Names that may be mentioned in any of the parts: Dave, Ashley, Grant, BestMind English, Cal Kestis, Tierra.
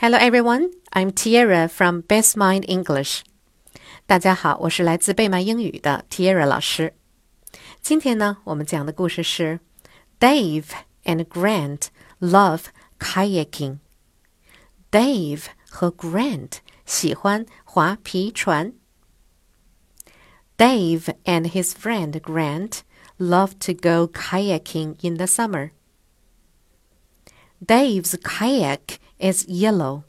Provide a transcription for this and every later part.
Hello everyone, I'm Tierra from BestMind English. 大家好，我是来自贝曼英语的 Tierra 老师。今天呢，我们讲的故事是 Dave and Grant love kayaking. Dave 和 Grant 喜欢划皮船。Dave and his friend Grant love to go kayaking in the summer. Dave's kayak is yellow,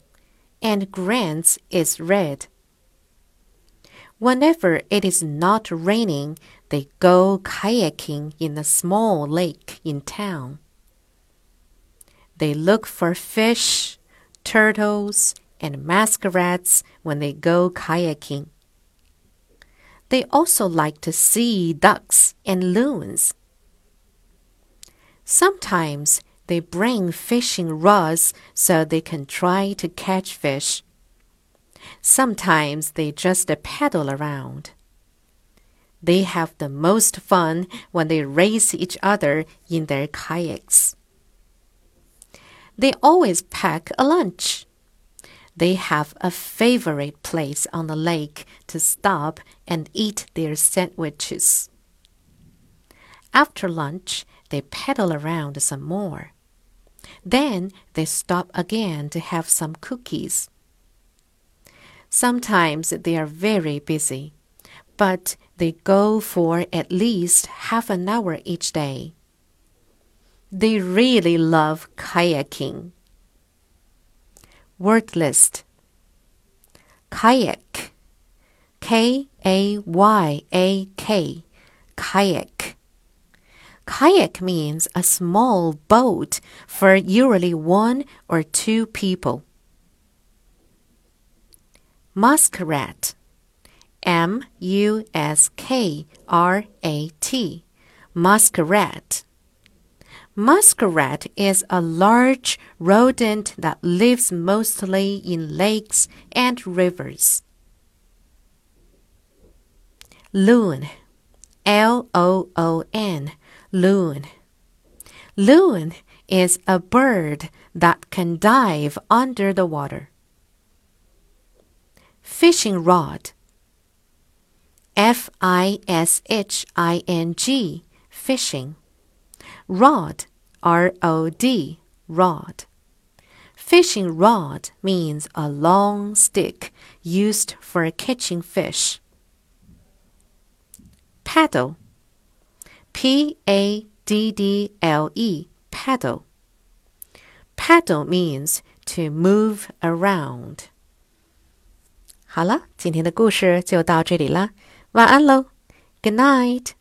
and Grant's is red. Whenever it is not raining, they go kayaking in a small lake in town. They look for fish, turtles, and muskrats when they go kayaking. They also like to see ducks and loons. Sometimes they bring fishing rods so they can try to catch fish. Sometimes they just paddle around. They have the most fun when they race each other in their kayaks. They always pack a lunch. They have a favorite place on the lake to stop and eat their sandwiches. After lunch, they paddle around some more. Then they stop again to have some cookies. Sometimes they are very busy, but they go for at least half an hour each day. They really love kayaking. Word list: kayak, K-A-Y-A-K, kayak. Kayak means a small boat for usually one or two people. Muskrat, M-U-S-K-R-A-T, muskrat. Muskrat is a large rodent that lives mostly in lakes and rivers. Loon, L-O-O-N, loon. Loon is a bird that can dive under the water. Fishing rod, F-I-S-H-I-N-G, fishing. Rod, R-O-D, rod. Fishing rod means a long stick used for catching fish. Paddle, P-A-D-D-L-E, paddle. Paddle means to move around. 好了，今天的故事就到这里了，晚安喽，Good night.